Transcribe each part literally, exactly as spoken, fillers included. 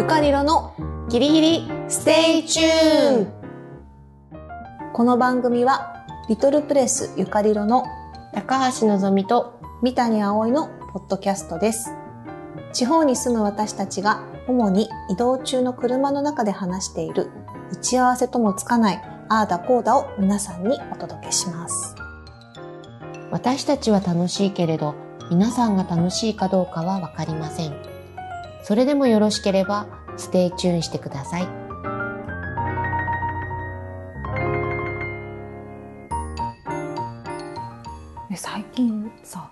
ゆかりろのギリギリステイチューン。この番組はリトルプレスゆかりろの高橋のぞみと三谷葵のポッドキャストです。地方に住む私たちが主に移動中の車の中で話している打ち合わせともつかないああだこうだを皆さんにお届けします。私たちは楽しいけれど皆さんが楽しいかどうかはわかりません。それでもよろしければステイチューンしてください。最近さ、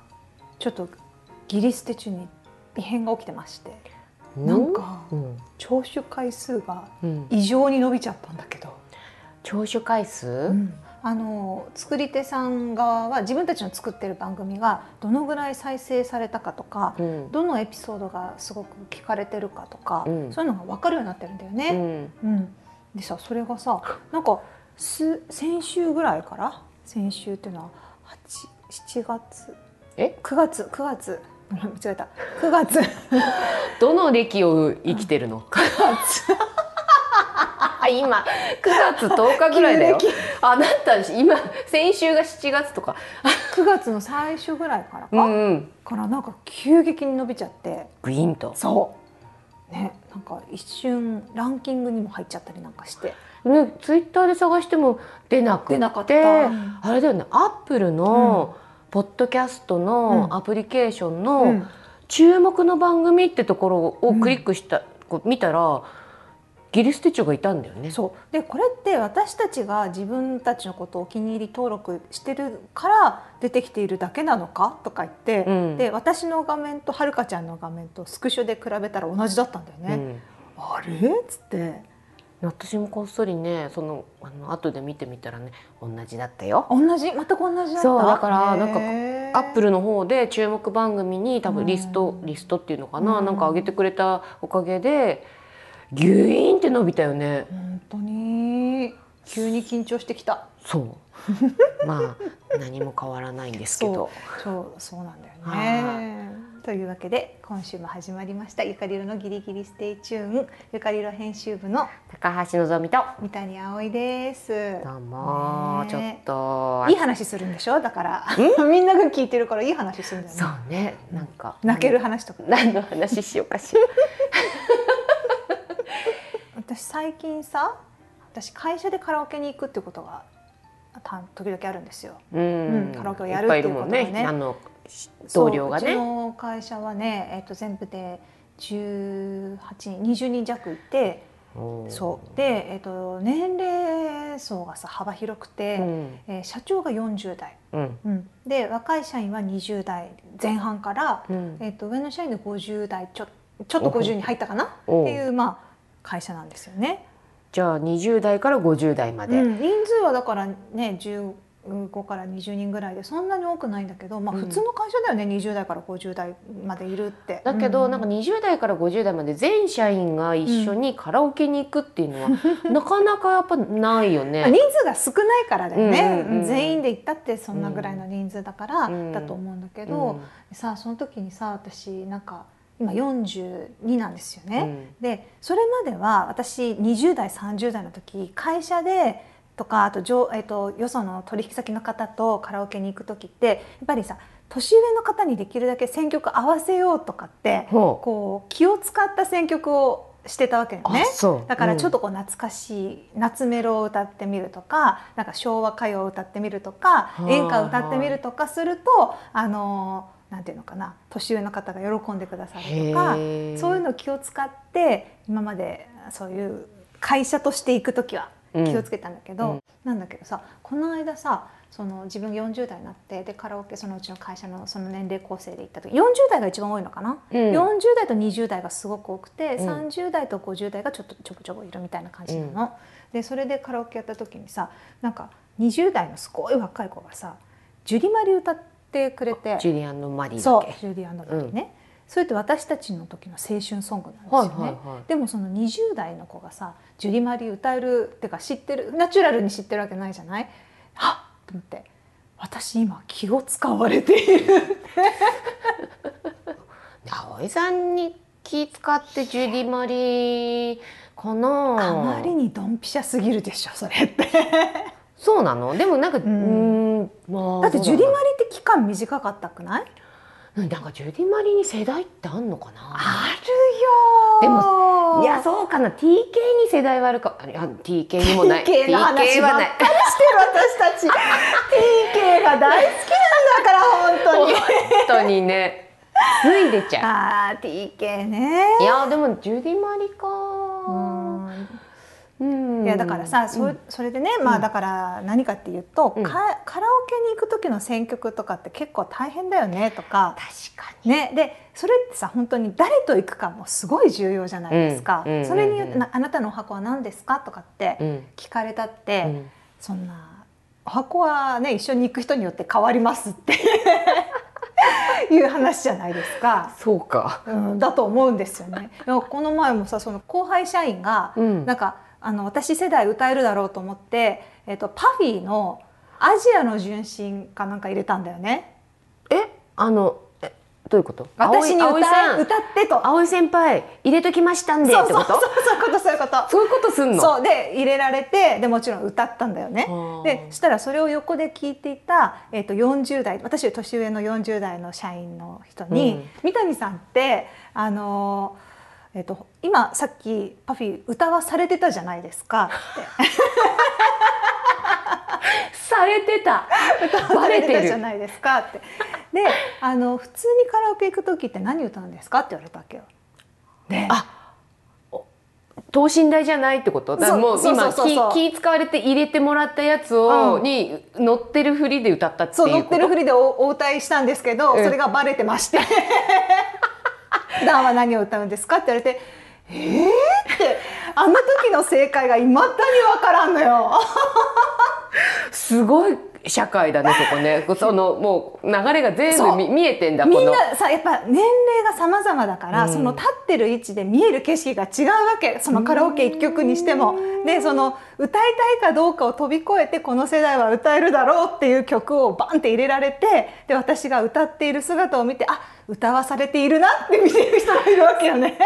ちょっとギリステ中に異変が起きてまして、うん、なんか、うん、聴取回数が異常に伸びちゃったんだけど、うん、聴取回数、うんあの作り手さん側は自分たちの作ってる番組がどのぐらい再生されたかとか、うん、どのエピソードがすごく聞かれてるかとか、うん、そういうのが分かるようになってるんだよね、うんうん、でさ、それがさなんかす先週ぐらいから先週っていうのははち、しちがつえくがつくがつ間違えたくがつどの歴を生きてるのくがつ今くがつとおかぐらいだよ。あなた今先週がしちがつとかくがつの最初ぐらいからか、うん、からなんか急激に伸びちゃってグインとそうね、なんか一瞬ランキングにも入っちゃったりなんかして、ね、ツイッターで探しても出なくて出なかった、うん、あれだよね、アップルのポッドキャストのアプリケーションの注目の番組ってところをクリックした、うん、こう見たらギリステチョがいたんだよね。そうで、これって私たちが自分たちのことをお気に入り登録してるから出てきているだけなのかとか言って、うん、で私の画面とはるかちゃんの画面とスクショで比べたら同じだったんだよね、うん、あれっつって私もこっそりね、そのあの後で見てみたらね、同じだったよ。同じ、全く同じだった。そうだからなんかアップルの方で注目番組に多分リスト、うん、リストっていうのかな、うん、なんか上げてくれたおかげでギューンって伸びたよね。本当に急に緊張してきた。そうまあ何も変わらないんですけどそう、そうなんだよね。というわけで今週も始まりましたゆかりろのギリギリステイチューン。ゆかりろ編集部の高橋のぞみと三谷葵です。どうも、ね、ちょっといい話するんでしょだからみんなが聞いてるからいい話するんだよね。そうね、なんか泣ける話とか何の話しようかしら私最近さ、私会社でカラオケに行くっていうことが時々あるんですよ、うんうん、カラオケをやるっていうことがね、いっぱいいるもんね、あの同僚がね。うちの会社はね、えー、と全部でじゅうはちにんにじゅうにん弱いて、そうで、えー、と年齢層がさ幅広くて、うんえー、社長がよんじゅうだい、うんうん、で若い社員はにじゅうだいぜん半から、うんえー、と上の社員でごじゅうだいちょ、ちょっとごじゅうに入ったかなっていう、まあ会社なんですよね。じゃあにじゅうだいからごじゅうだいまで、うん、人数はだからねじゅうごからにじゅうにんぐらいでそんなに多くないんだけど、まあ、普通の会社だよね、うん、にじゅうだいからごじゅうだいまでいるってだけど、うん、なんかにじゅう代からごじゅう代まで全社員が一緒にカラオケに行くっていうのは、うん、なかなかやっぱないよね人数が少ないからだよね、うんうんうん、全員で行ったってそんなぐらいの人数だからだと思うんだけど、うんうん、さあその時にさ私なんか今よんじゅうになんですよね、うん、でそれまでは私にじゅう代さんじゅう代の時会社でとかあと、えー、とよその取引先の方とカラオケに行く時ってやっぱりさ年上の方にできるだけ選曲合わせようとかってこう気を使った選曲をしてたわけよね。だからちょっとこう懐かしい、うん、夏メロを歌ってみるとか、 なんか昭和歌謡を歌ってみるとか演歌を歌ってみるとかするとあのなんていうのかな年上の方が喜んでくださるとかそういうのを気を使って今までそういう会社として行くときは気をつけたんだけど、うん、なんだけどさこの間さその自分がよんじゅう代になってでカラオケそのうちの会社のその年齢構成で行った時よんじゅう代が一番多いのかな、うん、よんじゅう代とにじゅう代がすごく多くて、うん、さんじゅう代とごじゅう代がちょっとちょこちょこいるみたいな感じなの、うん、でそれでカラオケやった時にさなんかにじゅう代のすごい若い子がさジュリマリ歌っててくれてジュリアンド・マリーだっけ。そうジュリアンド・マリーね、うん、それって私たちの時の青春ソングなんですよね、はいはいはい、でもそのにじゅう代の子がさジュリマリー歌えるってか知ってるナチュラルに知ってるわけないじゃないはっと思って私今気を使われている葵さんに気使ってジュディマリかな。あまりにドンピシャすぎるでしょそれってそうなの。でもなんか、うん、うんまあ、だってジュディマリって期間短かったくない？なんかジュディマリに世代ってあんのかな。あるよ。でもいやそうかな。 ティーケー に世代はあるか。あれ ティーケー にもない。 ティーケー の話ばっかりしてる私たちティーケー が大好きなんだから本当に本当にね脱いでちゃう。あー ティーケー ね。いやでもジュディマリかー。いやだからさ、そそれでね、まあだから何かっていうと、カラオケに行く時の選曲とかって結構大変だよねとか。確かにね。でそれってさ本当に誰と行くかもすごい重要じゃないですか。それによって「あなたのお箱は何ですか?」とかって聞かれたってそんな「お箱はね一緒に行く人によって変わります」っていう話じゃないですか。そうか、うん、だと思うんですよね。この前もさその後輩社員がなんかあの私世代歌えるだろうと思って、えっと、パフィーの「アジアの純真」かなんか入れたんだよね。えあのえどういうこと？私に歌ってと「葵先輩入れときましたんで」ってこと？そういうことそういうことそういうことすんの。そうで入れられてでもちろん歌ったんだよね。でそしたらそれを横で聞いていた、えっと、よんじゅう代私より年上のよんじゅう代の社員の人に「うん、三谷さんってあのー」えっと今さっきパフィー歌はされてたじゃないですかってされてた歌はされてたじゃないですかってであの普通にカラオケ行く時って何歌うんですかって言われたわけよ。であ等身大じゃないってことだからもう今気使われて入れてもらったやつを、うん、に乗ってるふりで歌ったっていうこと。そう乗ってるふりでお、お歌いしたんですけど、うん、それがバレてまして普段は何を歌うんですかって言われて「えー?」ってあの時の正解がいまだに分からんのよすごい社会だねそこね。そのもう流れが全部見えてんだ。みんなさやっぱ年齢が様々だから、うん、その立ってる位置で見える景色が違うわけ。そのカラオケ一曲にしてもでその歌いたいかどうかを飛び越えてこの世代は歌えるだろうっていう曲をバンって入れられてで私が歌っている姿を見てあ歌わされているなって見てる人がいるわけよね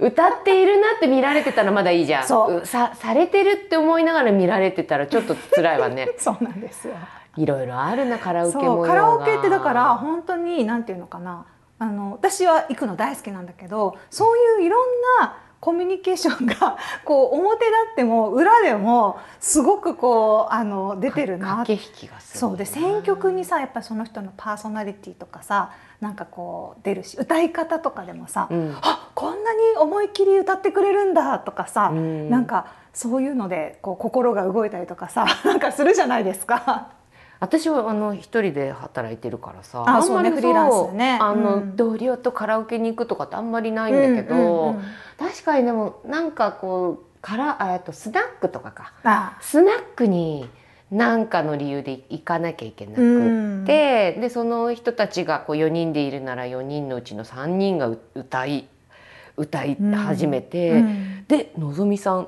歌っているなって見られてたらまだいいじゃん。そうさされてるって思いながら見られてたらちょっと辛いわねそうなんですよ。いろいろあるなカラオケ模様が。そうカラオケってだから本当になんていうのかなあの私は行くの大好きなんだけどそういういろんなコミュニケーションがこう表だっても裏でもすごくこうあの出てるな。駆け引きがすごい。そうで選曲にさやっぱその人のパーソナリティとかさなんかこう出るし歌い方とかでもさ、うん、あこんなに思い切り歌ってくれるんだとかさ、うん、なんかそういうのでこう心が動いたりとかさなんかするじゃないですか。私はあの一人で働いてるからさあんまりフリーランスねあの同僚とカラオケに行くとかってあんまりないんだけど確かにでもなんかこうからあとスナックとかかああスナックに何かの理由で行かなきゃいけなくって、うん、でその人たちがこうよにんでいるならよにんのうちのさんにんが歌い歌い始めて、うんうん、でのぞみさん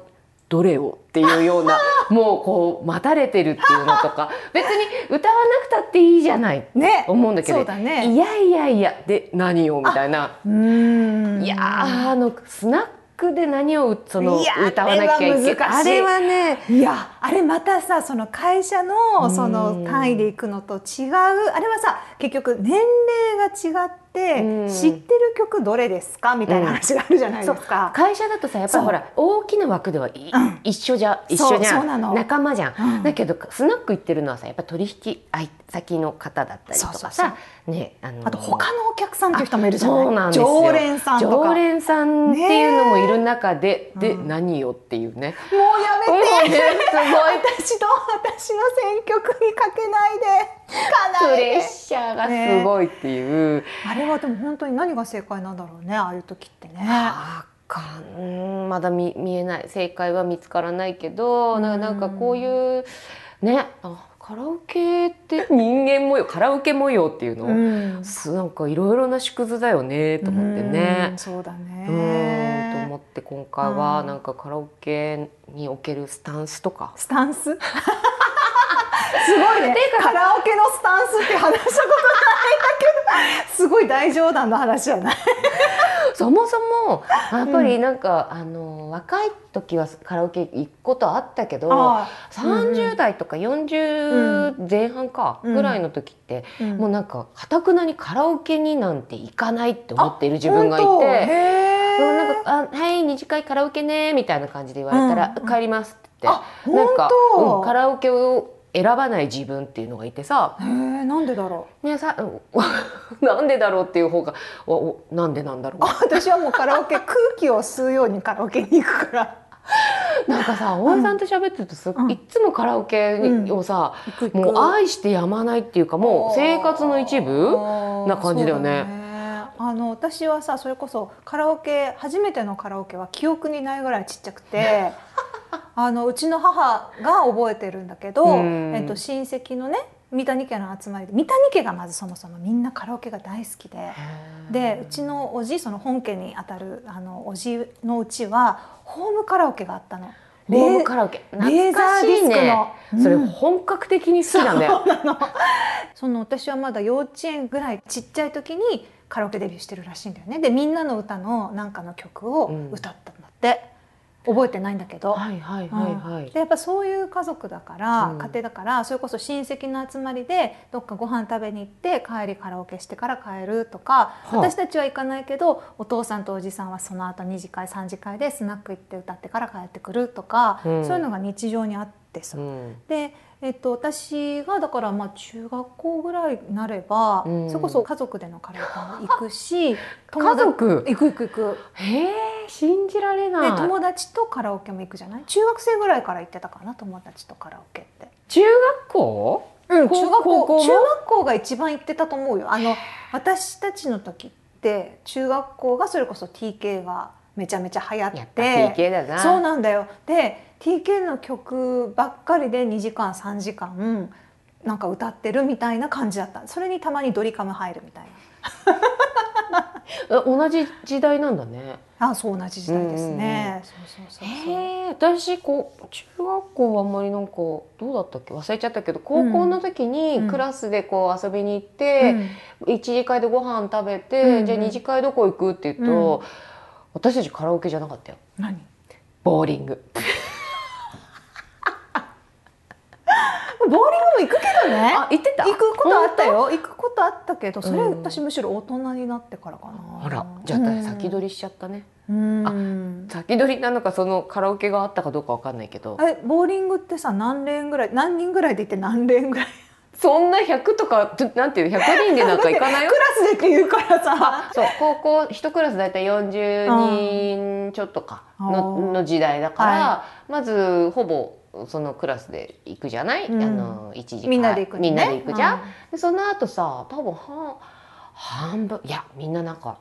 どれをっていうようなもうこう待たれてるっていうのとか別に歌わなくたっていいじゃないね思うんだけど、ね、いやいやいやで何をみたいな。うんいやあのスナックで何をその歌わなきゃいけないあれはねいやあれまたさその会社のその単位でいくのと違うあれはさ結局年齢が違って。で知ってる曲どれですかみたいな話があるじゃないですか。会社だとさやっぱりほら大きな枠では一緒じゃ一緒じゃ仲間じゃん。だけどスナック行ってるのはさやっぱ取引先の方だったりとかさねあと他のお客さんっていう人もいるじゃない。常連さんとか常連さんっていうのもいる中でで何よっていうねもうやめて私と私の選曲にかけないでプレッシャーがすごいっていう。あれはでも本当に何が正解なんだろうねああいう時ってね。あかんまだ 見, 見えない正解は見つからないけど、うん、な, なんかこういうねあカラオケって人間模様カラオケ模様っていうの、うん、なんかいろいろな縮図だよねと思ってね、うん、そうだねうんと思って今回はなんかカラオケにおけるスタンスとかスタンスすごいねカラオケのスタンスって話したことないんだけどすごい大冗談の話じゃないそもそもやっぱりなんか、うん、あの若い時はカラオケ行くことあったけど、さんじゅう代とかよんじゅうぜん半かぐらいの時って、うんうん、もうなんかかたくなにカラオケになんて行かないって思っている自分がいて。なんかあはい二次会カラオケねみたいな感じで言われたら、うん、帰りますってなんか、うん、カラオケを選ばない自分っていうのがいてさ、へえ、なんでだろう、ね、さなんでだろうっていう方がおおなんでなんだろう、私はもうカラオケ空気を吸うようにカラオケに行くからなんかさ大江さんと喋ってるとす、うん、いつもカラオケをさ、うん、もう愛してやまないっていうかもう生活の一部な感じだよね。あの私はさそれこそカラオケ初めてのカラオケは記憶にないぐらいちっちゃくてあのうちの母が覚えてるんだけど、えっと、親戚のね三谷家の集まりで、三谷家がまずそもそもみんなカラオケが大好きで、でうちのおじその本家にあたるあのおじのうちはホームカラオケがあったの。ホームカラオケ懐かしいね、それ本格的に好きなんだよ。その私はまだ幼稚園ぐらいちっちゃい時にカラオケデビューしてるらしいんだよね。でみんなの歌のなんかの曲を歌ったんだって、うん、覚えてないんだけど、でやっぱそういう家族だから、うん、家庭だからそれこそ親戚の集まりでどっかご飯食べに行って帰りカラオケしてから帰るとか、私たちは行かないけどお父さんとおじさんはその後二次会三次会でスナック行って歌ってから帰ってくるとか、うん、そういうのが日常にあってさ。うん、でえっと、私がだからまあ中学校ぐらいになれば、うん、それこそ家族でのカラオケも行くし家族行く行く行く、へえ、信じられない。で友達とカラオケも行くじゃない、中学生ぐらいから行ってたかな、友達とカラオケって。中学校、うん、中学校、中学校が一番行ってたと思うよ。あの私たちの時って中学校がそれこそ ティーケー がめちゃめちゃ流行って、 ティーケー だな。そうなんだよ。でティーケー の曲ばっかりでにじかんさんじかんなんか歌ってるみたいな感じだった。それにたまにドリカム入るみたいな同じ時代なんだね。あ、そう、同じ時代ですね。私こう中学校はあんまりなんかどうだったっけ忘れちゃったけど、高校の時にクラスでこう遊びに行って、うん、一次会でご飯食べて、うん、じゃあ二次会どこ行くって言うと、うん、私たちカラオケじゃなかったよ。何？ボーリングボーリングも行くけどね。あ、行ってた。行くことあったよ。行くことあったけど、それ私むしろ大人になってからかな。あら、じゃあ先取りしちゃったね。あ、先取りなのかそのカラオケがあったかどうかわかんないけど。え、ボーリングってさ何連ぐらい、何人ぐらいで行って何連ぐらい。そんなひゃくとかなんていうひゃくにんでなんか行かないよ。クラスでって言うからさ。そう、高校一クラスだいたいよんじゅうにんちょっとかのの時代だから、まずほぼ。そのクラスで行くじゃない、うん、あの一時間みんなで行く、ね、みんなで行くじゃん、うん、でその後さ多分半半分いやみんななんか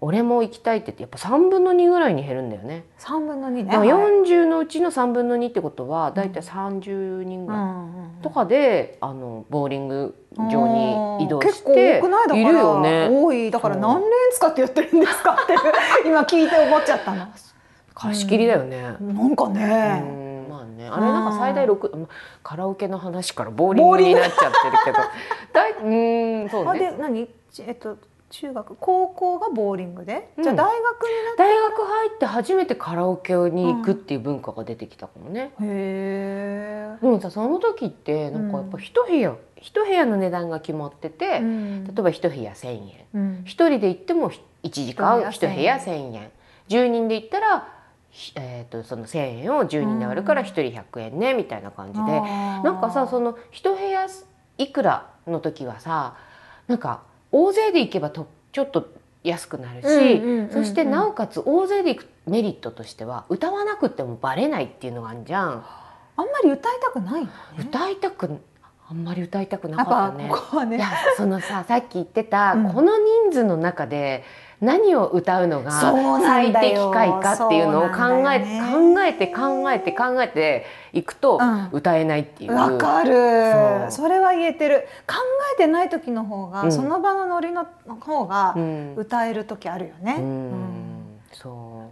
俺も行きたいって言ってやっぱさんぶんのにぐらいに減るんだよね。さんぶんのにね。よんじゅうのうちのさんぶんのにってことはだいたいさんじゅうにんぐらいとかであのボーリング場に移動しているよね。多いだから何年使ってやってるんですかって今聞いて思っちゃったの。貸し切りだよね、うん、なんかね、うん、あれなんか最大ろく、カラオケの話からボーリングになっちゃってるけどだいうんそうね。で何、えっと、中学高校がボーリングで、うん、じゃあ大学になって大学入って初めてカラオケに行くっていう文化が出てきたかもね、うん、へえ。でもさその時ってなんかやっぱ一部屋、うん、一部屋の値段が決まってて、うん、例えば一部屋せんえん、うん、一人で行ってもいちじかん一部屋せんえん、じゅうにんで行ったらえとそのせんえんをじゅうにんで割るからひとりひゃくえんねみたいな感じで、なんかさその一部屋いくらの時はさなんか大勢で行けばとちょっと安くなるし、そしてなおかつ大勢で行くメリットとしては歌わなくてもバレないっていうのがあるじゃん。あんまり歌いたくない、ね、歌いたくあんまり歌いたくなかったね。やっぱここはね、いやそのささっき言ってた、うん、この人数の中で何を歌うのが最適解かっていうのを考え、ね、考えて考えて考えていくと歌えないっていう。わ、うん、かる。 そ, それは言えてる。考えてない時の方が、うん、その場のノリの方が歌える時あるよね。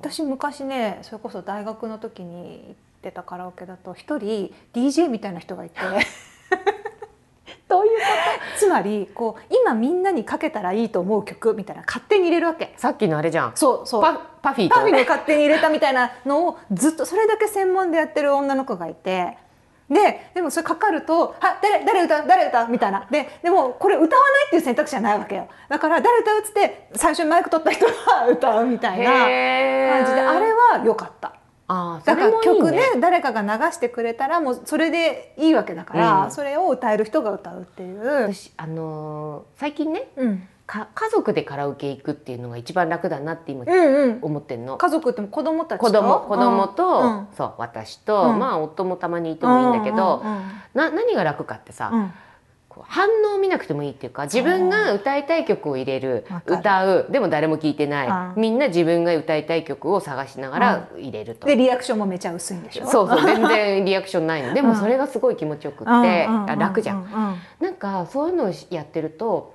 私昔ねそれこそ大学の時に行ってたカラオケだと一人 ディージェー みたいな人がいてどういうことつまりこう今みんなにかけたらいいと思う曲みたいな勝手に入れるわけ。さっきのあれじゃん。そうそう。パ、パフィーとパフィーに勝手に入れたみたいなのをずっとそれだけ専門でやってる女の子がいて。で、でもそれかかると、あ、誰、誰歌う、誰歌うみたいな。で、でもこれ歌わないっていう選択肢はないわけよ。だから誰歌うっつって、最初にマイク取った人は歌うみたいな感じで、あれは良かった。あ、だから曲で誰かが流してくれたらもうそれでいいわけだから、うん、それを歌える人が歌うっていう。私、あのー、最近ね、うん、か家族でカラオケ行くっていうのが一番楽だなって今思ってんの。うんうん、家族っても子供たちと子供子供と、うん、そう私と、うん、まあ夫もたまにいてもいいんだけど、な何が楽かってさ、うん、こう反応を見なくてもいいっていうか、自分が歌いたい曲を入れる、歌う、でも誰も聴いてない、みんな自分が歌いたい曲を探しながら入れると、うん、でリアクションもめちゃ薄いんでしょ。そうそう、全然リアクションないのでもそれがすごい気持ちよくって、うん、楽じゃん、うんうん、なんかそういうのをやってると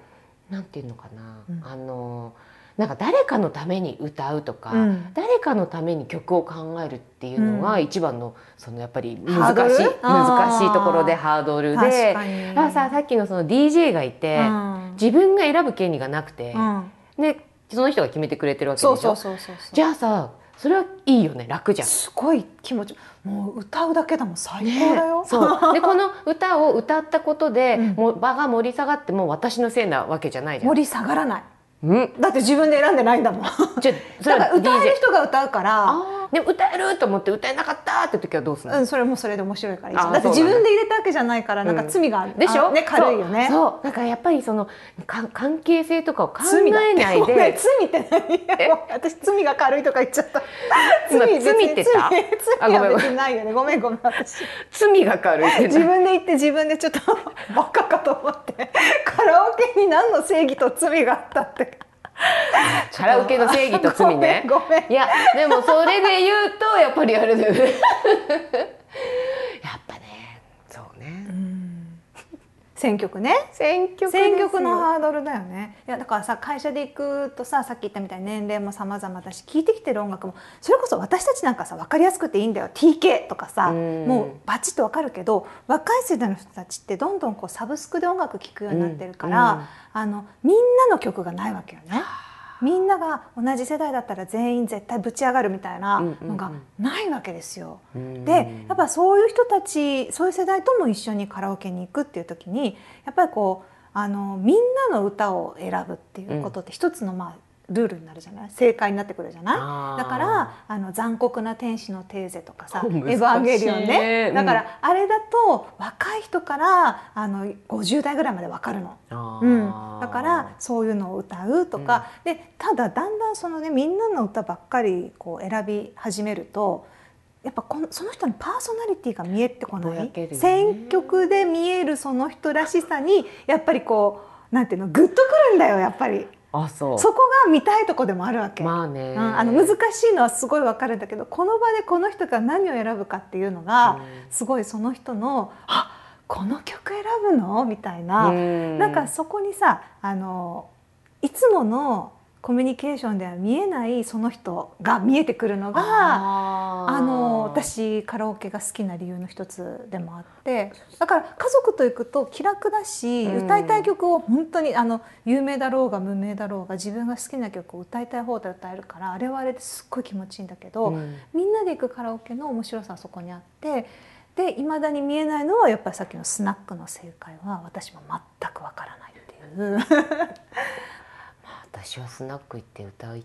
なんていうのかな、うん、あのなんか誰かのために歌うとか、うん、誰かのために曲を考えるっていうのが一番の、そのやっぱり難しい難しいところでハードルで、あ、ささっきのその ディージェー がいて、うん、自分が選ぶ権利がなくて、うん、でその人が決めてくれてるわけでしょ。じゃあさ、それはいいよね、楽じゃん。すごい気持ち、もう歌うだけだもん、最高だよ。ね、そうで、この歌を歌ったことで、うん、もう場が盛り下がっても私のせいなわけじゃないじゃん。盛り下がらない。うん、だって自分で選んでないんだもん。じゃそれだから歌える人が歌うから。でも歌えると思って歌えなかったって時はどうするの？うん、それもそれで面白いからいい。だって自分で入れたわけじゃないから、なんか罪がある、うん、でしょ？ね、軽いよね。そう。そう。だからやっぱりそのか関係性とかを考えないで。罪だって。罪って何？私罪が軽いとか言っちゃった。罪罪ってた。罪は別にないよね。ごめんごめん。私罪が軽いって。自分で言って自分でちょっとバカかと思ってカラオケに何の正義と罪があったって。カラオケの正義と罪ね。ごめんごめん。いやでもそれで言うとやっぱりあれだよね。やっぱね、そうね。うん、選曲ね。選曲。選曲のハードルだよね。いやだからさ、会社で行くとさ、さっき言ったみたいに年齢も様々だし、聴いてきてる音楽もそれこそ私たちなんかさ分かりやすくていいんだよ。ティーケー とかさ、うん、もうバチッと分かるけど、若い世代の人たちってどんどんこうサブスクで音楽聴くようになってるから。うんうん、あのみんなの曲がないわけよね。みんなが同じ世代だったら全員絶対ぶち上がるみたいなのがないわけですよ。で、やっぱそういう人たち、そういう世代とも一緒にカラオケに行くっていう時に、やっぱりこうあのみんなの歌を選ぶっていうことって一つのまあルールになるじゃない、正解になってくるじゃない。だからあの残酷な天使のテーゼとかさ、エヴァンゲリオンね。だからあれだと若い人からあのごじゅうだいぐらいまでわかるの。うん、だからそういうのを歌うとか、うん、でただだんだんそのね、みんなの歌ばっかりこう選び始めると。やっぱこのその人のパーソナリティが見えてこない。ね、選曲で見えるその人らしさにやっぱりこうなんていうの、グッとくるんだよやっぱり。あ、そう。そこが見たいとこでもあるわけ。まあね、うん、あの難しいのはすごいわかるんだけど、この場でこの人が何を選ぶかっていうのが、うん、すごいその人のあ、この曲選ぶのみたいな、うん、なんかそこにさ、あのいつものコミュニケーションでは見えないその人が見えてくるのが、あ、あの私カラオケが好きな理由の一つでもあって、だから家族と行くと気楽だし、うん、歌いたい曲を本当にあの有名だろうが無名だろうが自分が好きな曲を歌いたい方で歌えるから、あれはあれですっごい気持ちいいんだけど、うん、みんなで行くカラオケの面白さはそこにあって、で未だに見えないのはやっぱりさっきのスナックの正解は私も全くわからないっていう。私はスナック行って歌う、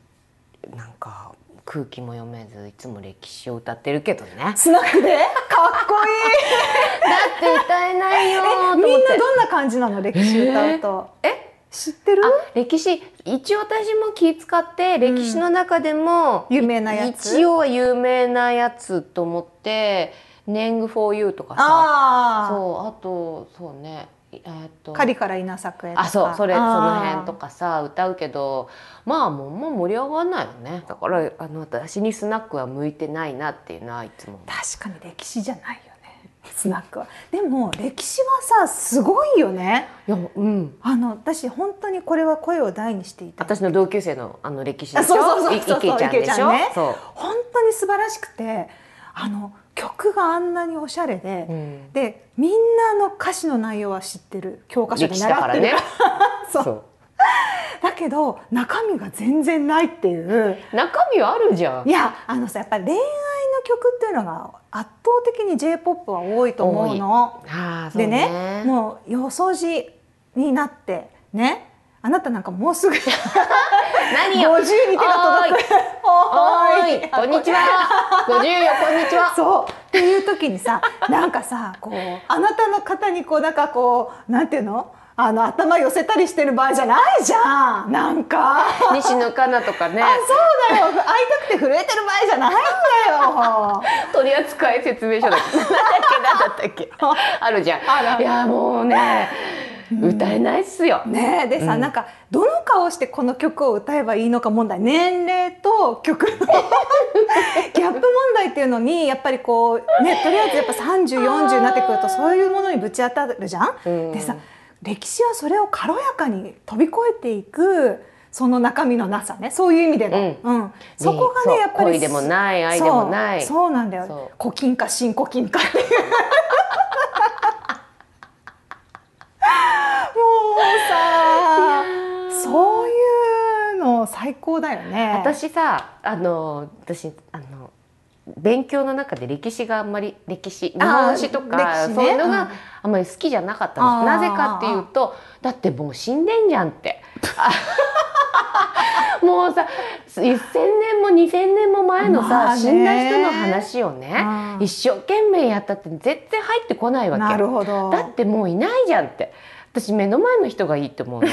なんか空気も読めずいつも歴史を歌ってるけどね。スナックでかっこいい。だって歌えないよと思って。みんなどんな感じなの、歴史歌うと？えー、え知ってる？歴史一応私も気使って歴史の中でも、うん、有名なやつ、一応は有名なやつと思って「年貢 for you」とかさ、あそうあとそうね、狩りから稲作へとか、あ、そう、それ、その辺とかさ歌うけど、まあもう、もう盛り上がらないよね。だからあの私にスナックは向いてないなっていうのはいつも。確かに歴史じゃないよねスナックは。でも歴史はさすごいよね。いや、うん、あの私本当にこれは声を大にしていた。私の同級生のあの歴史でしょ、イケちゃんでしょ。本当に素晴らしくて、あの。曲があんなにおしゃれで、うん、でみんなの歌詞の内容は知ってる、教科書で習ってる、ね、そうそうだけど中身が全然ないっていう。中身はあるじゃん。いや、あのさ、やっぱり恋愛の曲っていうのが圧倒的に ジェイポップ は多いと思うの。あ、そうね。でね、もうよそじになってね、あなたなんかもうすぐ何よ、ごじゅうに手が届く。おーい、おーい、こんにちは、ごじゅうよ、こんにちは。そうっていう時にさ、なんかさ、こうあなたの方にこうなんかこうなんていうの、あの頭寄せたりしてる場合じゃないじゃん。なんか西野カナとかね。あ、そうだよ、会いたくて震えてる場合じゃないんだよ取扱説明書だっけなんだっけなんだったっけあるじゃん。いや、もうね歌えないっすよ、うん、ね。でさ、うん、なんかどの顔してこの曲を歌えばいいのか問題、年齢と曲のギャップ問題っていうのにやっぱりこうね、とりあえずやっぱさんじゅうよんじゅうになってくるとそういうものにぶち当たるじゃん。うん、でさ、歴史はそれを軽やかに飛び越えていく、その中身のなさね、そういう意味での、うんうん、そこがね、やっぱり恋でもない愛でもない、そう、そうなんだよ。古今か新古今かっていう最高だよね。私さ、あの私あの勉強の中で歴史があんまり、歴史、日本史とか、ね、そういうのがあんまり好きじゃなかったんです。なぜかっていうと、だってもう死んでんじゃんってもうさ、せんねんもにせんねんも前のさ、死んだ人の話をね、一生懸命やったって絶対入ってこないわけ。なるほど。だってもういないじゃんって。私目の前の人がいいと思うの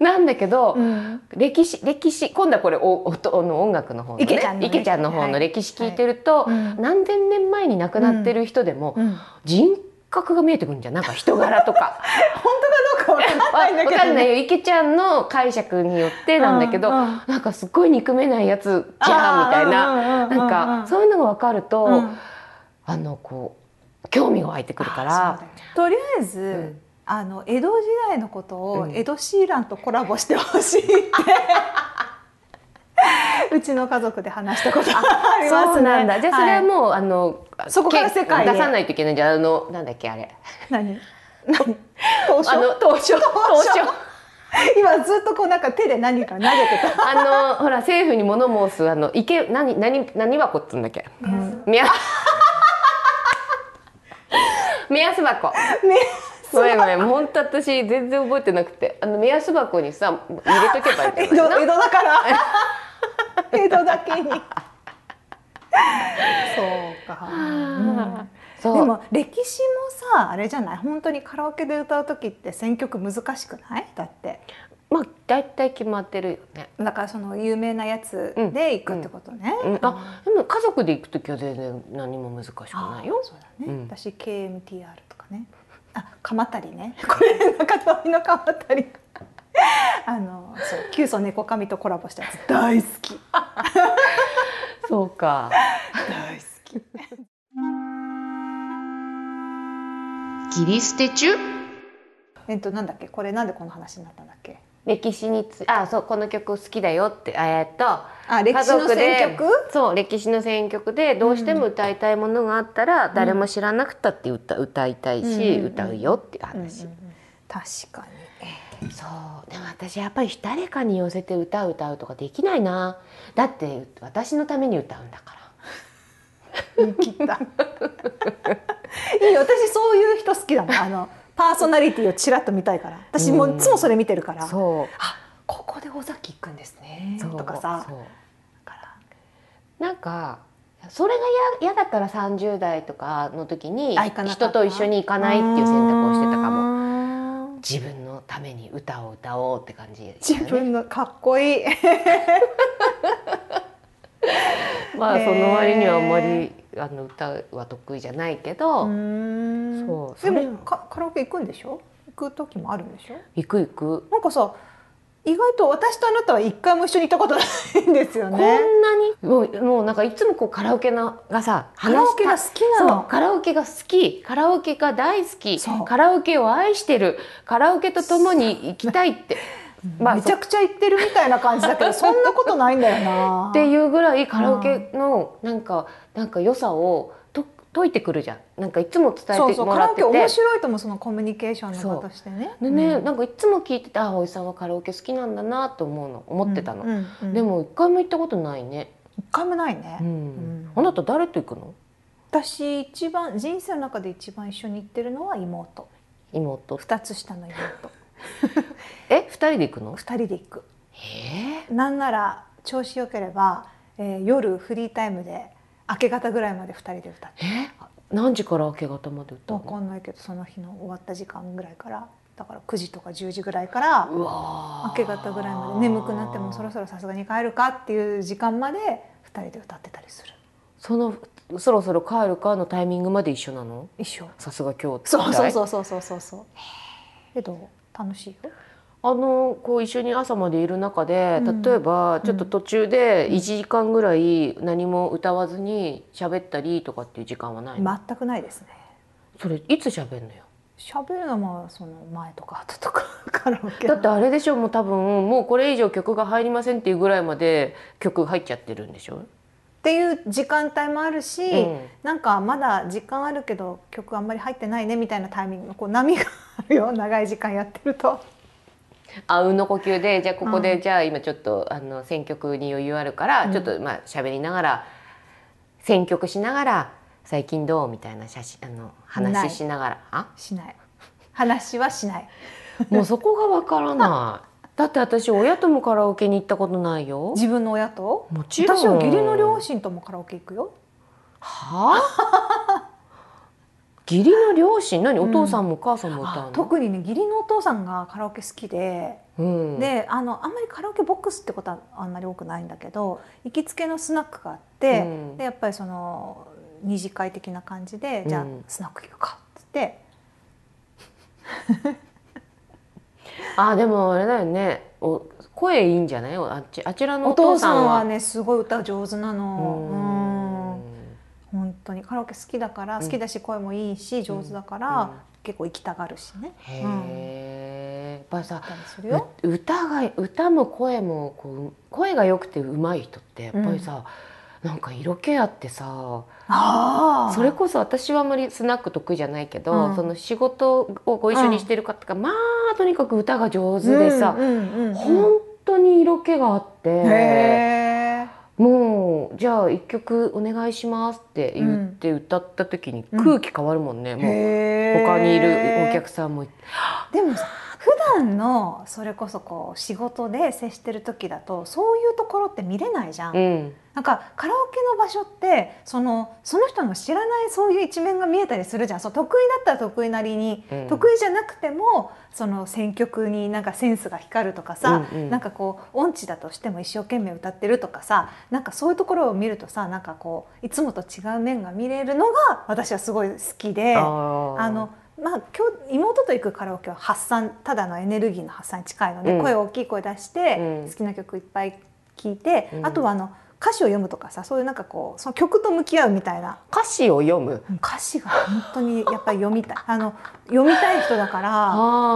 なんだけど、うん、歴史歴史今度はこれおおの音楽の方のね、池ちゃんのね、池ちゃんの方の歴史聞いてると、はいはい、何千年前に亡くなってる人でも、うん、人格が見えてくるんじゃん、なんか人柄とか本当かどうかわかんないんだけど、ね、わかんないよ、池ちゃんの解釈によってなんだけど、うん、なんかすごい憎めないやつじゃんみたいな、なんかそういうのがわかると、うん、あのこう興味が湧いてくるから、とりあえず、うん、あの江戸時代のことをエド・シーランとコラボしてほしいって、うん、うちの家族で話したことがありますね。そうなんだ。じゃあそれはもう、はい、あのそこから世界へ出さないといけないんじゃん。あのなんだっけあれ。何？何？東証？あの東証？東証？今ずっとこうなんか手で何か投げてた。あのほら政府に物申すあの池何何何箱って言うんだっけ？目安目安箱。ごめんごめん、本当私全然覚えてなくて、あの目安箱にさ入れとけばいいんじゃないの？江戸だから江戸だけにそうか、うん、でも歴史もさあれじゃない、本当にカラオケで歌う時って選曲難しくない？だってまあ大体決まってるよね。だからその有名なやつで行くってことね。あ、でも家族で行く時は全然何も難しくないよ。そうだね、うん、私 ケーエムティーアール とかね、あ、鎌足りね。これ中通りの鎌足り。あの、そう、キュウソネコカミとコラボしたやつ大好き。そうか。大好き。切り捨て中。えっとなんだっけ、これなんでこの話になったんだっけ。歴史につ、あ、そうこの曲好きだよってえっとあ、歴史の選曲？そう、歴史の選曲でどうしても歌いたいものがあったら、うん、誰も知らなくたって歌歌いたいし、うん、歌うよっていう話。うんうん、確かに。そう。でも私やっぱり誰かに寄せて歌う歌うとかできないな。だって私のために歌うんだから。見切った。いい、私そういう人好きだもん。あのパーソナリティをちらっと見たいから、私もいつもそれ見てるから、うん、そう、あ、ここで尾崎行くんですねとかさ、そうだからなんかそれが嫌だからさんじゅう代とかの時に人と一緒に行かないっていう選択をしてたかも。自分のために歌を歌おうって感じ、ね、自分のかっこいいまあその割にはあんまりあの歌は得意じゃないけど、そう。でもカラオケ行くんでしょ？行く時もあるんでしょ？行く行く。なんかさ、意外と私とあなたは一回も一緒に行ったことないんですよね。こんなにもうもうなんかいつもこうカラオケのがさ、カラオケが好きなの。カラオケが好き、カラオケが大好き、カラオケを愛してる、カラオケと共に行きたいって。まあ、めちゃくちゃ行ってるみたいな感じだけどそんなことないんだよなっていうぐらいカラオケのなんかなんか良さをと解いてくるじゃん。なんかいつも伝えてもらってて、そうそう、カラオケ面白いと思う、そのコミュニケーションの場としてね。でね、うん、なんかいつも聞いてて、あ、葵さんはカラオケ好きなんだなと思うの思ってたの、うんうんうん、でも一回も行ったことないね。一回もないね、うんうん、あなた誰と行くの？私一番、人生の中で一番一緒に行ってるのは妹。妹ふたつ下の妹え、ふたりで行くの？ふたりで行く。へ、なんなら調子よければ、えー、夜フリータイムで明け方ぐらいまでふたりで歌って。え、何時から明け方まで歌うの？分かんないけど、その日の終わった時間ぐらいから、だからくじとかじゅうじぐらいから明け方ぐらいまで、眠くなってもそろそろさすがに帰るかっていう時間までふたりで歌ってたりする。そのそろそろ帰るかのタイミングまで一緒なの？一緒。さすが今日。そうそうそうそうそうそうそう。え、どう？楽しいよ。あのこう一緒に朝までいる中で、例えばちょっと途中でいちじかんぐらい何も歌わずに喋ったりとかっていう時間はないの？全くないですね。それいつ喋るのよ？喋るのはその前とか後とかカラオケ。だってあれでしょ、もう多分もうこれ以上曲が入りませんっていうぐらいまで曲入っちゃってるんでしょ？っていう時間帯もあるし、うん、なんかまだ時間あるけど曲あんまり入ってないねみたいなタイミングのこう波があるよ、長い時間やってると。あうんの呼吸で、じゃあここで、うん、じゃあ今ちょっとあの選曲に余裕あるから、うん、ちょっとまあ喋りながら選曲しながら最近どうみたいな写真あの話しながら、あ、しない、話はしないもうそこがわからないだって私親ともカラオケに行ったことないよ。自分の親と？もちろん。私は義理の両親ともカラオケ行くよ。はあ義理の両親、何、お父さんもお母さんも歌うの？うん、特にね、義理のお父さんがカラオケ好きで、うん、で、あのあんまりカラオケボックスってことはあんまり多くないんだけど、行きつけのスナックがあって、うん、でやっぱりその二次会的な感じで、じゃあスナック行くかって言って、うんあ、でもあれだよね、お声いいんじゃない？あっち、あちらのお父さんは。お父さんはね、すごい歌上手なの。うん、本当にカラオケ好きだから、うん、好きだし声もいいし上手だから、うん、結構行きたがるしね。へー、うん、やっぱりさ、歌が歌も声もこう声が良くて上手い人ってやっぱりさ、うん、なんか色気あってさ、あ、それこそ私はあまりスナック得意じゃないけど、うん、その仕事をご一緒にしてる方が、うん、まあとにかく歌が上手でさ、うんうんうんうん、本当に色気があって、もうじゃあ一曲お願いしますって言って歌った時に空気変わるもんね、うん、もう他にいるお客さんも。でもさ、普段のそれこそこう仕事で接してる時だとそういうところって見れないじゃん、うん、なんかカラオケの場所ってその、その人の知らないそういう一面が見えたりするじゃん。そう、得意だったら得意なりに、うん、得意じゃなくてもその選曲になんかセンスが光るとかさ、うんうん、なんかこう音痴だとしても一生懸命歌ってるとかさ、なんかそういうところを見るとさ、なんかこういつもと違う面が見れるのが私はすごい好きで、あのまあ、今日妹と行くカラオケは発散、ただのエネルギーの発散に近いので、うん、声を大きい声出して、うん、好きな曲いっぱい聴いて、うん、あとはあの歌詞を読むとかさ、そういうなんかこうその曲と向き合うみたいな。歌詞を読む、歌詞が本当にやっぱり読みたいあの読みたい人だから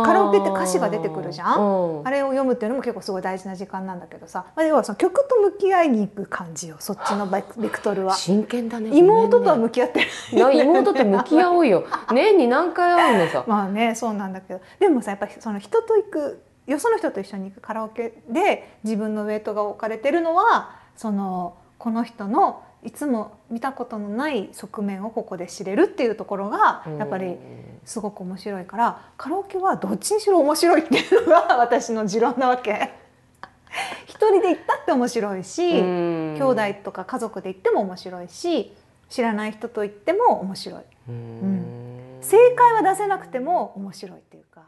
カラオケって歌詞が出てくるじゃん、うん、あれを読むっていうのも結構すごい大事な時間なんだけどさ、まあ、要はその曲と向き合いに行く感じよ、そっちのベクトルは。真剣だね、妹とは向き合ってないよね。いや、妹と向き合おうよ年に何回会うのさまあね、そうなんだけど、でもさ、やっぱりその人と行く、よその人と一緒に行くカラオケで自分のウェイトが置かれてるのは、そのこの人のいつも見たことのない側面をここで知れるっていうところがやっぱりすごく面白いから、カラオケはどっちにしろ面白いっていうのが私の持論なわけ一人で行ったって面白いし、兄弟とか家族で行っても面白いし、知らない人と行っても面白い、うん、正解は出せなくても面白いっていうか。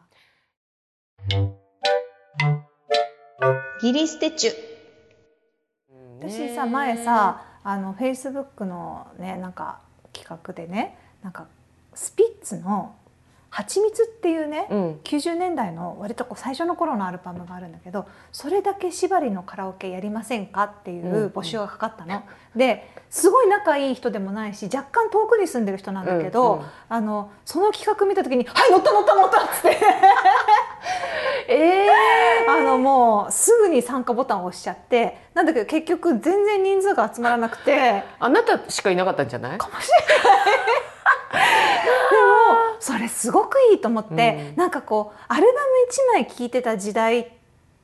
ギリステチュ、私さ、前さ、あのフェイスブックのね、なんか企画でね、なんかスピッツの蜂蜜っていうね、うん、きゅうじゅうねんだいの割とこう最初の頃のアルバムがあるんだけど、それだけ縛りのカラオケやりませんかっていう募集がかかったの、うん、ですごい仲いい人でもないし若干遠くに住んでる人なんだけど、うんうん、あのその企画見た時に「はい、乗った乗った乗った」っつってえー、あのもうすぐに参加ボタンを押しちゃって、なんだけど結局全然人数が集まらなくて、あなたしかいなかったんじゃないかもしれないでもそれすごくいいと思って、うん、なんかこうアルバムいちまい聴いてた時代って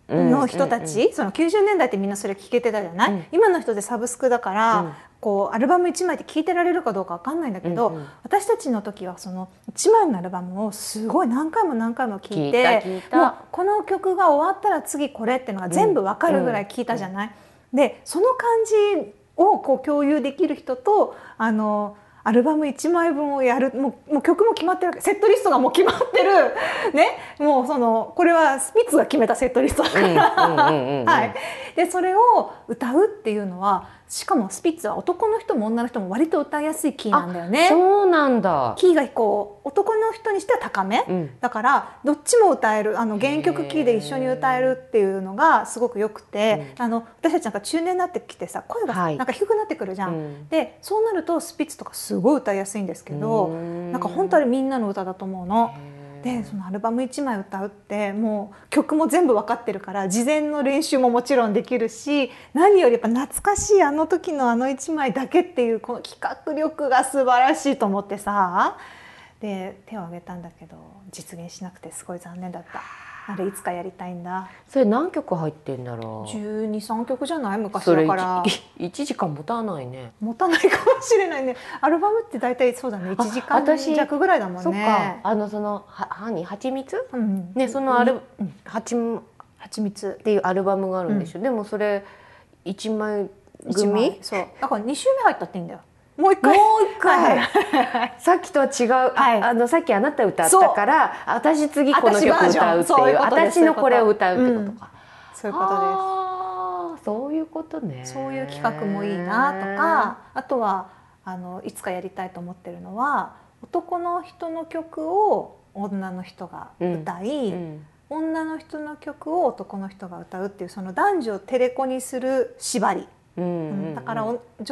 の人たち、そのきゅうじゅうねんだいってみんなそれ聴けてたじゃない、うん、今の人でサブスクだから、うん、こうアルバムいちまいって聴いてられるかどうか分かんないんだけど、うんうん、私たちの時はそのいちまいのアルバムをすごい何回も何回も聴いて、聞いた聞いた、もうこの曲が終わったら次これっていうのが全部分かるぐらい聴いたじゃない、うんうんうん、でその感じをこう共有できる人と、あのアルバムいちまいぶんをやる、もう、もう曲も決まってる、セットリストがもう決まってるね、もうそのこれはスピッツが決めたセットリストだからでそれを歌うっていうのは、しかもスピッツは男の人も女の人も割と歌いやすいキーなんだよね。そうなんだ。キーがこう男の人にしては高め、うん、だからどっちも歌える、あの原曲キーで一緒に歌えるっていうのがすごくよくて、あの私たちなんか中年になってきてさ、声がなんか低くなってくるじゃん、はい、うん、でそうなるとスピッツとかすすごい歌いやすいんですけど、なんか本当にみんなの歌だと思うの。で、そのアルバムいちまい歌うってもう曲も全部分かってるから、事前の練習ももちろんできるし、何よりやっぱ懐かしいあの時のあのいちまいだけっていうこの企画力が素晴らしいと思ってさ、で手を挙げたんだけど実現しなくてすごい残念だった。あれいつかやりたいんだ。それ何曲入ってんだろう。じゅうに、さんきょくじゃない、昔だから。いちじかん持たないね。持たないかもしれないね。アルバムって大体そうだね、いちじかんじゃくぐらいだもんね。そっか、あのそのはちみつ、うん、ね、そのある、うん、はちみつっていうアルバムがあるんでしょ、うん、でもそれいちまいぐみ、そうだからにしゅうめ入ったっていいんだよ。もう一回、もう一回、はい、さっきとは違う、はい、あのさっきあなた歌ったから私次この曲歌うっていう、私のこれを歌うってことか、うん、そういうことです。あー、そういうことね。そういう企画もいいなとか、あとはあのいつかやりたいと思ってるのは、男の人の曲を女の人が歌い、うんうん、女の人の曲を男の人が歌うっていう、その男女をテレコにする縛り、だから女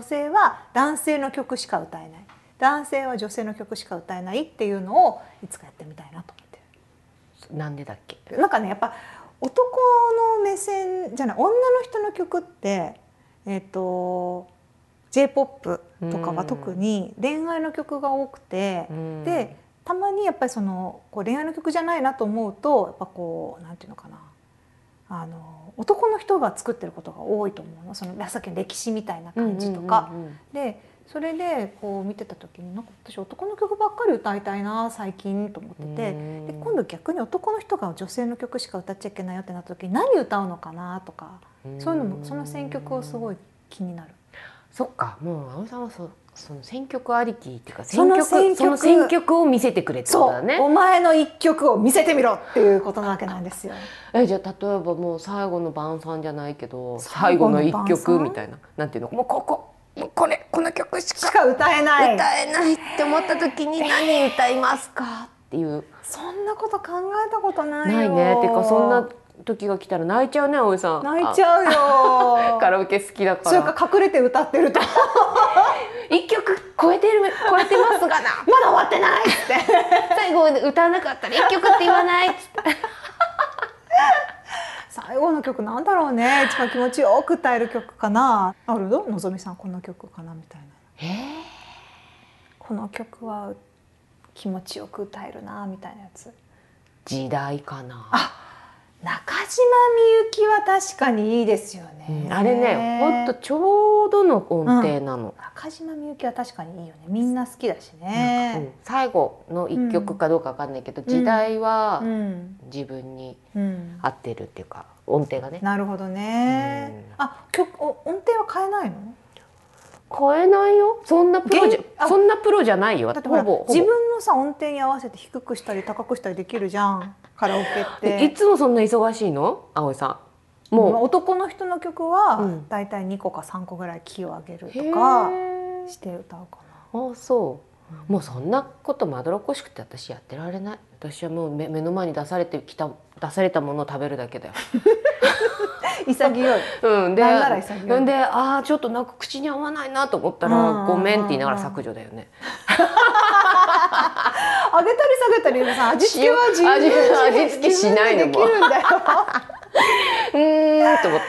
性は男性の曲しか歌えない、男性は女性の曲しか歌えないっていうのをいつかやってみたいなと思ってる。なんでだっけ。なんかね、やっぱ男の目線じゃない、女の人の曲って、えーと、J-ポップ とかは特に恋愛の曲が多くて、でたまにやっぱりそのこう恋愛の曲じゃないなと思うと、やっぱこうなんていうのかな、あの男の人が作ってることが多いと思うの、そのさっきの歴史みたいな感じとかで、それでこう見てた時になんか私男の曲ばっかり歌いたいな最近と思ってて、で今度逆に男の人が女性の曲しか歌っちゃいけないよってなった時に何歌うのかなとか、そういうのもその選曲をすごい気になる。そっか、もうあのさんはそ、その選曲ありきっていうか、選曲、その選曲を見せてくれってことだね。そう、お前の一曲を見せてみろっていうことなわけなんですよ。え、じゃあ例えばもう最後の晩餐じゃないけど、最後の一曲みたいな、なんていうの、もうここ、もうこれこの曲しか歌えない、歌えないって思った時に何歌いますかっていう。そんなこと考えたことないよ。ないね。っていうかそんな時が来たら泣いちゃうね、葵さん。泣いちゃうよ。カラオケ好きだから。それか隠れて歌ってると。一曲超えてる、超えてますがな。まだ終わってないって。最後歌わなかったら一曲って言わないって。最後の曲なんだろうね。一番気持ちよく歌える曲かな。あるの？のぞみさんこの曲かなみたいな。えー、この曲は気持ちよく歌えるなみたいなやつ。時代かな。あ、中島みゆきは確かにいいですよね、うん、あれね、ほんとちょうどの音程なの、うん、中島みゆきは確かにいいよね、みんな好きだしね、うん、最後の一曲かどうかわかんないけど、うん、時代は自分に合ってるっていうか、うん、音程がね。なるほどね、うん、あ、曲、音程は変えないの？変えないよ。そんなプロじゃ、そんなプロじゃないよ。だってほぼ自分のさ音程に合わせて低くしたり高くしたりできるじゃん。カラオケって。いつもそんな忙しいの？葵さん。もう男の人の曲はだいたいにこかさんこぐらいキーを上げるとかして歌うかな。ああ、そう。もうそんなことまどろっこしくて私やってられない。私はもう目の前に出されてきた出されたものを食べるだけだよ。潔い。うん、で、なんなら潔い。なんで、ああちょっとなんか口に合わないなと思ったら、ごめんって言いながら削除だよね。上げたり下げたりゆうさん、味付けは自分で味付けしないのもできるんだようーんと思って。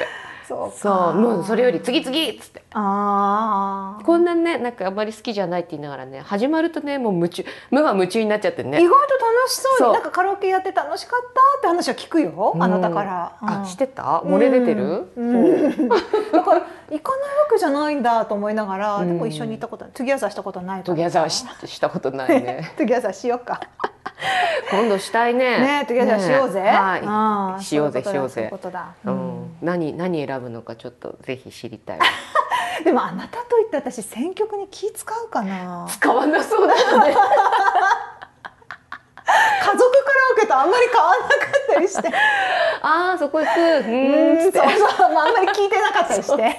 そうそう、もうそれより次々っつって、あこんなね、なんかあんまり好きじゃないって言いながらね、始まるとね、もう夢中、無我夢中になっちゃってね。意外と楽しそうに、なんかカラオケやって楽しかったって話は聞くよ、あなたから。あ、してた？漏れ出てる？だから行かないわけじゃないんだと思いながら、でも一緒に行ったこと、トゥギャザーしたことない。トゥギャザーしたことないね。トゥギャザーしようか。今度したいね。ね、トゥギャザーしようぜ。はい。しようぜしようぜ。何何選ぶのかちょっとぜひ知りたい。でもあなたといって私選曲に気使うかな。使わなそうだね。家族カラオケとあんまり変わらなかったりして、ああそこ行く、うんそうそう、あんまり聞いてなかったりして、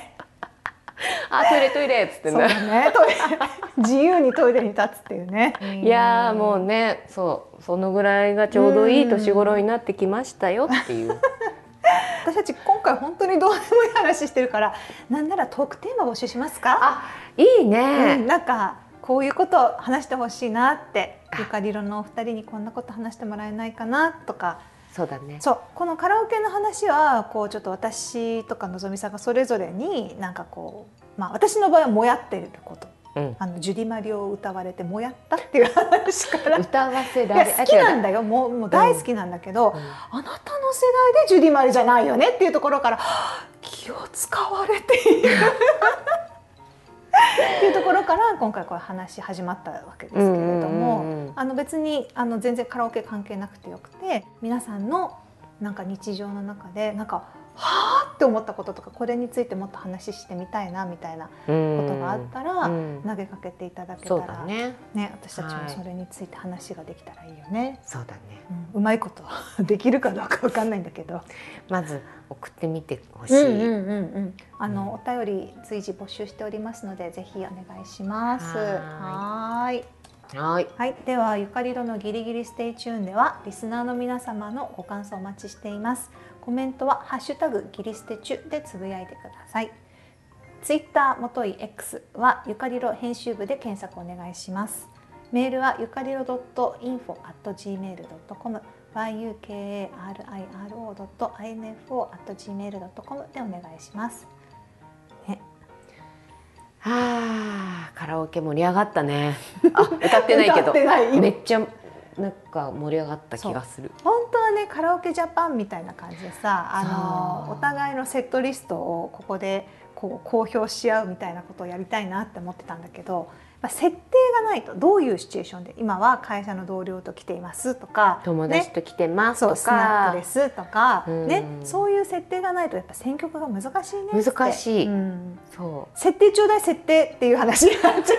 あトイレトイレっつってね、自由にトイレに立つっていうね。いやもうね、そうそのぐらいがちょうどいい年頃になってきましたよっていう。私たち今回本当にどうでもいい話してるから、なんならトークテーマ募集しますか。あ、いいね、うん、なんかこういうことを話してほしいなって、ゆかりろのお二人にこんなこと話してもらえないかなとか。そうだね、そうこのカラオケの話はこうちょっと私とかのぞみさんがそれぞれになんかこう、まあ、私の場合はもやっていること。うん、あのジュディマリを歌われてもやったっていう話から歌わせられ、好きなんだよ、もうもう大好きなんだけど、うん、あなたの世代でジュディマリじゃないよねっていうところから、気を使われているっていうところから今回こう話始まったわけですけれども、あの別にあの全然カラオケ関係なくてよくて、皆さんのなんか日常の中でなんかはあって思ったこととか、これについてもっと話してみたいなみたいなことがあったら投げかけていただけたら、ね、私たちもそれについて話ができたらいいよね。そうだね、うん、うまいことできるかどうか分かんないんだけどまず送ってみてほしい。あのお便り随時募集しておりますので、ぜひお願いします。はい、はい、はい、ではゆかりろのギリギリステイチューンではリスナーの皆様のご感想をお待ちしています。コメントはハッシュタグギリステチュでつぶやいてください。ツイッターもとい X はゆかりろ編集部で検索お願いします。メールはゆかりろ ドットインフォ アット ジーメール ドットコム ワイユーケーエーアールアイアールオー ドットインフォ アット ジーメール ドットコム でお願いします。はあ、カラオケ盛り上がったね。あ、歌ってないけどめっちゃなんか盛り上がった気がする。本当はね、カラオケジャパンみたいな感じでさ、あのお互いのセットリストをここでこう公表し合うみたいなことをやりたいなって思ってたんだけど、設定がないと、どういうシチュエーションで今は会社の同僚と来ていますとか、友達と来てますとか、ね、スナックですとか、うん、ね、そういう設定がないとやっぱ選曲が難しいねって。難しい、うん、そう設定ちょうだい設定っていう話になっちゃって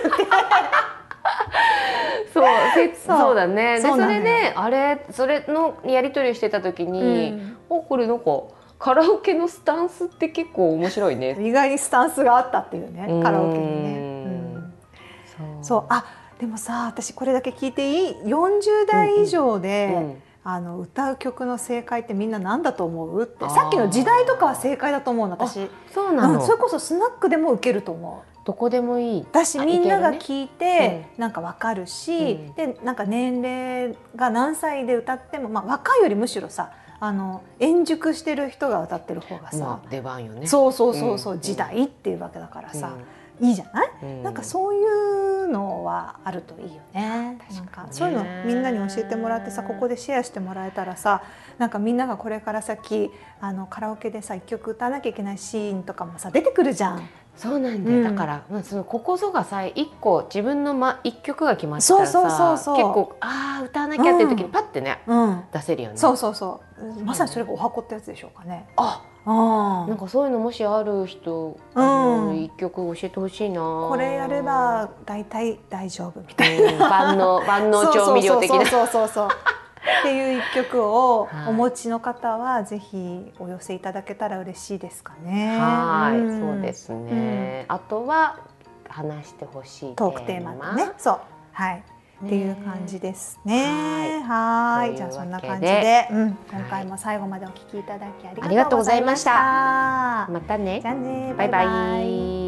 そうそうだね。でそれであれそれのやり取りをしてた時に、うん、おこれなんかカラオケのスタンスって結構面白いね。意外にスタンスがあったっていうね、カラオケにね。そうあでもさ、私これだけ聞いていい？よんじゅうだい以上で、うんうん、あの歌う曲の正解ってみんな何だと思うってさっきの時代とかは正解だと思うの私。そうなの、うん、それこそスナックでも受けると思う。どこでもいいだし、みんなが聞いてなんか分かるし、うん、でなんか年齢が何歳で歌っても、まあ、若いよりむしろさあの円熟してる人が歌ってる方がさ、まあ、出番よね。そうそうそうそう、うん、時代っていうわけだからさ、うん、いいじゃない、うん、なんかそういうのはあるといいよね。確かにね、なんかそういうのみんなに教えてもらってさ、ここでシェアしてもらえたらさ、なんかみんながこれから先あのカラオケでさいっきょく歌わなきゃいけないシーンとかもさ出てくるじゃん。そうなんだよ、うん、だから、まあ、そのここぞがさいっこ自分の、ま、いっきょくが決まってたらさ結構ああ歌わなきゃっていう時にパッてね、うんうん、出せるよね。そうそうそう、まさにそれがお箱ってやつでしょうかね。あなんかそういうのもしある人、一曲教えてほしいな。これやれば大体大丈夫みたいな、万能万能調味料的な、そうそうそうっていう一曲をお持ちの方はぜひお寄せいただけたら嬉しいですかね。はい、そうですね。あとは話してほしいトークテーマね、そうはい。っていう感じですね。はい、じゃあそんな感じで、うん、今回も最後までお聞きいただきありがとうございました。またね。じゃあね。バイバイ。